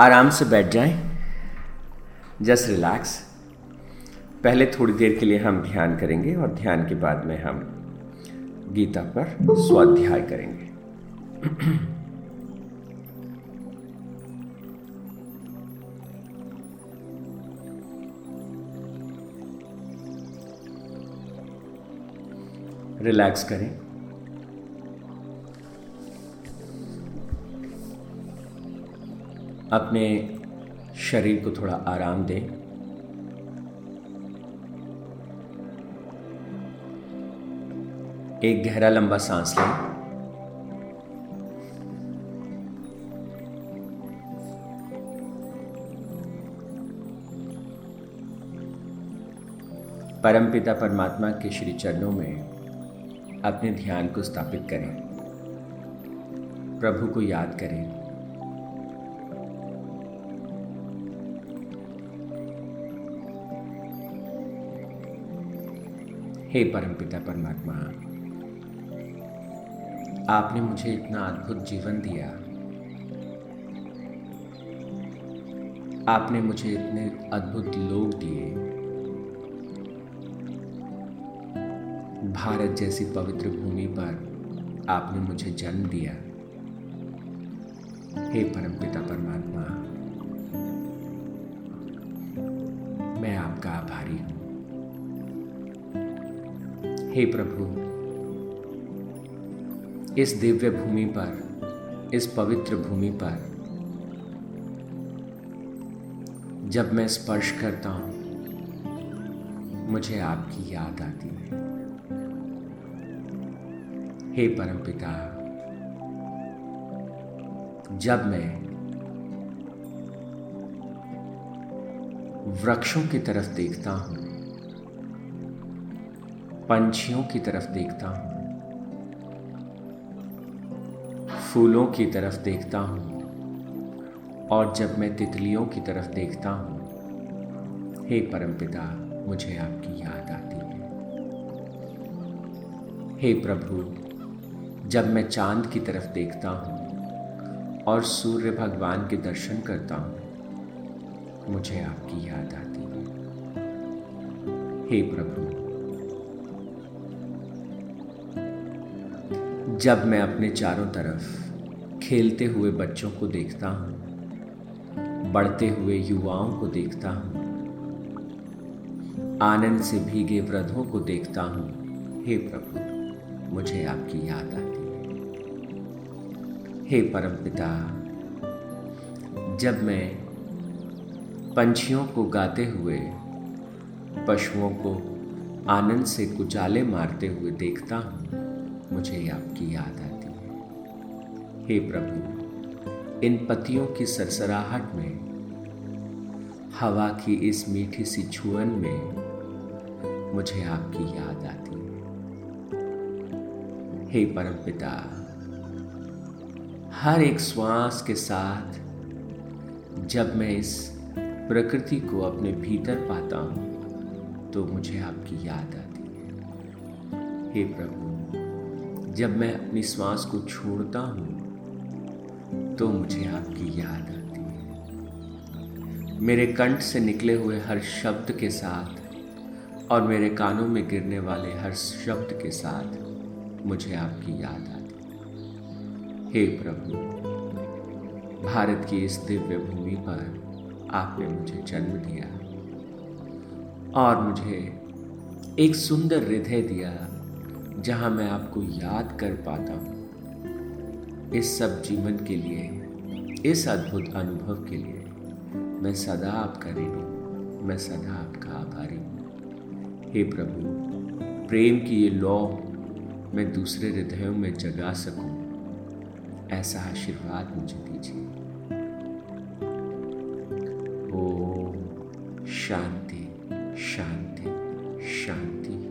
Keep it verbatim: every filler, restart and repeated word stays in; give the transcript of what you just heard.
आराम से बैठ जाएं, जस्ट रिलैक्स। पहले थोड़ी देर के लिए हम ध्यान करेंगे और ध्यान के बाद में हम गीता पर स्वाध्याय करेंगे। रिलैक्स करें। अपने शरीर को थोड़ा आराम दें। एक गहरा लंबा सांस लें परमपिता परमात्मा के श्री चरणों में अपने ध्यान को स्थापित करें, प्रभु को याद करें। हे परमपिता परमात्मा, आपने मुझे इतना अद्भुत जीवन दिया, आपने मुझे इतने अद्भुत लोग दिए, भारत जैसी पवित्र भूमि पर आपने मुझे जन्म दिया। हे परमपिता परमात्मा, मैं आपका आभारी हूं। हे प्रभु, इस दिव्य भूमि पर, इस पवित्र भूमि पर जब मैं स्पर्श करता हूं, मुझे आपकी याद आती है। हे परमपिता, जब मैं वृक्षों की तरफ देखता हूँ, पंछियों की तरफ देखता हूँ, फूलों की तरफ देखता हूँ और जब मैं तितलियों की तरफ देखता हूँ, हे परमपिता, मुझे आपकी याद आती है। हे प्रभु, जब मैं चांद की तरफ देखता हूँ और सूर्य भगवान के दर्शन करता हूँ, मुझे आपकी याद आती है। हे प्रभु, जब मैं अपने चारों तरफ खेलते हुए बच्चों को देखता हूँ, बढ़ते हुए युवाओं को देखता हूँ, आनंद से भीगे वृद्धों को देखता हूँ, हे प्रभु, मुझे आपकी याद आती है। हे परमपिता, जब मैं पंछियों को गाते हुए, पशुओं को आनंद से कुचाले मारते हुए देखता हूँ, मुझे आपकी याद आती है। हे प्रभु, इन पत्तियों की सरसराहट में, हवा की इस मीठी सी छुअन में मुझे आपकी याद आती है। हे परमपिता, हर एक श्वास के साथ जब मैं इस प्रकृति को अपने भीतर पाता हूँ, तो मुझे आपकी याद आती है। हे प्रभु, जब मैं अपनी श्वास को छोड़ता हूँ, तो मुझे आपकी याद आती है। मेरे कंठ से निकले हुए हर शब्द के साथ और मेरे कानों में गिरने वाले हर शब्द के साथ मुझे आपकी याद आती है। हे प्रभु, भारत की इस दिव्य भूमि पर आपने मुझे जन्म दिया और मुझे एक सुंदर हृदय दिया, जहाँ मैं आपको याद कर पाता हूँ। इस सब जीवन के लिए, इस अद्भुत अनुभव के लिए मैं सदा आपका ऋणी हूँ, मैं सदा आपका आभारी हूँ। हे प्रभु, प्रेम की ये लौ मैं दूसरे हृदयों में जगा सकूं, ऐसा आशीर्वाद मुझे दीजिए। ओम शांति शांति शांति।